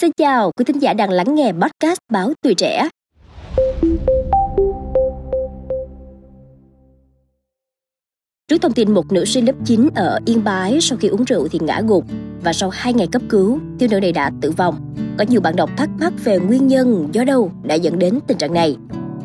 Xin chào quý thính giả đang lắng nghe podcast Báo Tuổi Trẻ. Trước thông tin một nữ sinh lớp 9 ở Yên Bái sau khi uống rượu thì ngã gục và sau 2 ngày cấp cứu, thiếu nữ này đã tử vong. Có nhiều bạn đọc thắc mắc về nguyên nhân do đâu đã dẫn đến tình trạng này.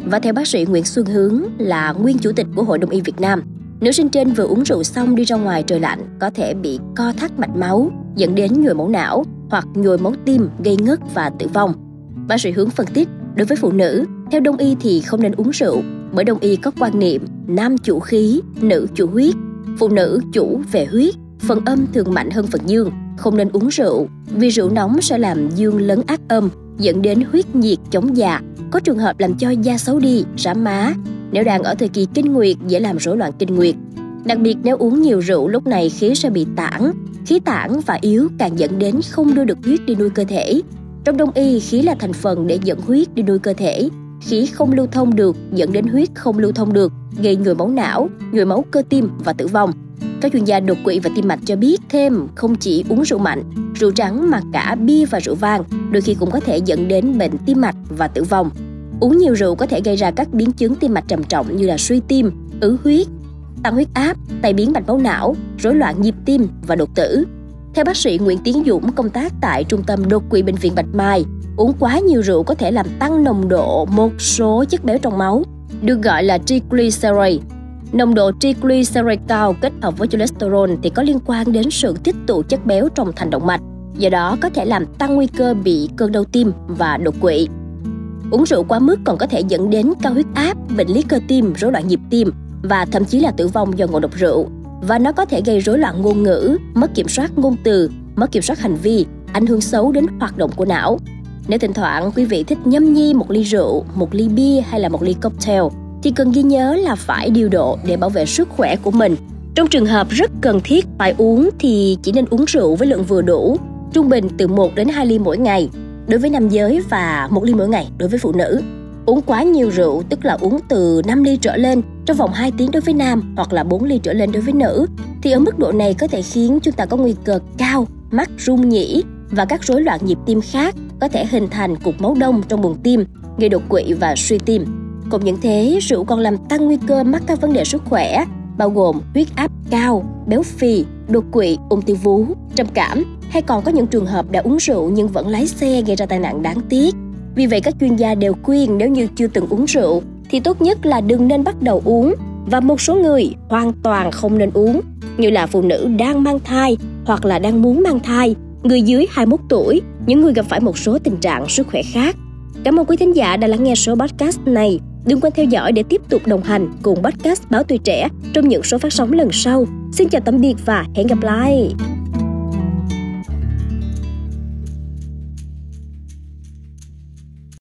Và theo bác sĩ Nguyễn Xuân Hướng là nguyên chủ tịch của Hội Đông y Việt Nam, nữ sinh trên vừa uống rượu xong đi ra ngoài trời lạnh có thể bị co thắt mạch máu dẫn đến nhồi máu não hoặc nhồi máu tim gây ngất và tử vong. Bác sĩ Hướng phân tích, đối với phụ nữ, theo Đông y thì không nên uống rượu bởi Đông y có quan niệm nam chủ khí, nữ chủ huyết, phụ nữ chủ về huyết, phần âm thường mạnh hơn phần dương, không nên uống rượu vì rượu nóng sẽ làm dương lấn át âm dẫn đến huyết nhiệt chóng già, có trường hợp làm cho da xấu đi, rám má. Nếu đang ở thời kỳ kinh nguyệt dễ làm rối loạn kinh nguyệt. Đặc biệt nếu uống nhiều rượu lúc này khí sẽ bị tản, khí tản và yếu càng dẫn đến không đưa được huyết đi nuôi cơ thể. Trong Đông y, khí là thành phần để dẫn huyết đi nuôi cơ thể. Khí không lưu thông được dẫn đến huyết không lưu thông được, gây nhồi máu não, nhồi máu cơ tim và tử vong. Các chuyên gia đột quỵ và tim mạch cho biết thêm không chỉ uống rượu mạnh, rượu trắng mà cả bia và rượu vang đôi khi cũng có thể dẫn đến bệnh tim mạch và tử vong. Uống nhiều rượu có thể gây ra các biến chứng tim mạch trầm trọng như là suy tim, ứ huyết, tăng huyết áp, tai biến mạch máu não, rối loạn nhịp tim và đột tử. Theo bác sĩ Nguyễn Tiến Dũng công tác tại Trung tâm Đột Quỵ Bệnh viện Bạch Mai, uống quá nhiều rượu có thể làm tăng nồng độ một số chất béo trong máu, được gọi là triglyceride. Nồng độ triglyceride cao kết hợp với cholesterol thì có liên quan đến sự tích tụ chất béo trong thành động mạch, do đó có thể làm tăng nguy cơ bị cơn đau tim và đột quỵ. Uống rượu quá mức còn có thể dẫn đến cao huyết áp, bệnh lý cơ tim, rối loạn nhịp tim và thậm chí là tử vong do ngộ độc rượu. Và nó có thể gây rối loạn ngôn ngữ, mất kiểm soát ngôn từ, mất kiểm soát hành vi, ảnh hưởng xấu đến hoạt động của não. Nếu thỉnh thoảng quý vị thích nhâm nhi một ly rượu, một ly bia hay là một ly cocktail thì cần ghi nhớ là phải điều độ để bảo vệ sức khỏe của mình. Trong trường hợp rất cần thiết phải uống thì chỉ nên uống rượu với lượng vừa đủ, trung bình từ 1 đến 2 ly mỗi ngày đối với nam giới và 1 ly mỗi ngày đối với phụ nữ. Uống quá nhiều rượu tức là uống từ 5 ly trở lên trong vòng 2 tiếng đối với nam hoặc là 4 ly trở lên đối với nữ thì ở mức độ này có thể khiến chúng ta có nguy cơ cao mắc rung nhĩ và các rối loạn nhịp tim khác, có thể hình thành cục máu đông trong buồng tim, gây đột quỵ và suy tim. Cùng những thế, rượu còn làm tăng nguy cơ mắc các vấn đề sức khỏe bao gồm huyết áp cao, béo phì, đột quỵ, ung thư vú, trầm cảm, hay còn có những trường hợp đã uống rượu nhưng vẫn lái xe gây ra tai nạn đáng tiếc. Vì vậy các chuyên gia đều khuyên nếu như chưa từng uống rượu thì tốt nhất là đừng nên bắt đầu uống, và một số người hoàn toàn không nên uống như là phụ nữ đang mang thai hoặc là đang muốn mang thai, người dưới 21 tuổi, những người gặp phải một số tình trạng sức khỏe khác. Cảm ơn quý thính giả đã lắng nghe số podcast này. Đừng quên theo dõi để tiếp tục đồng hành cùng podcast Báo Tuổi Trẻ trong những số phát sóng lần sau. Xin chào tạm biệt và hẹn gặp lại!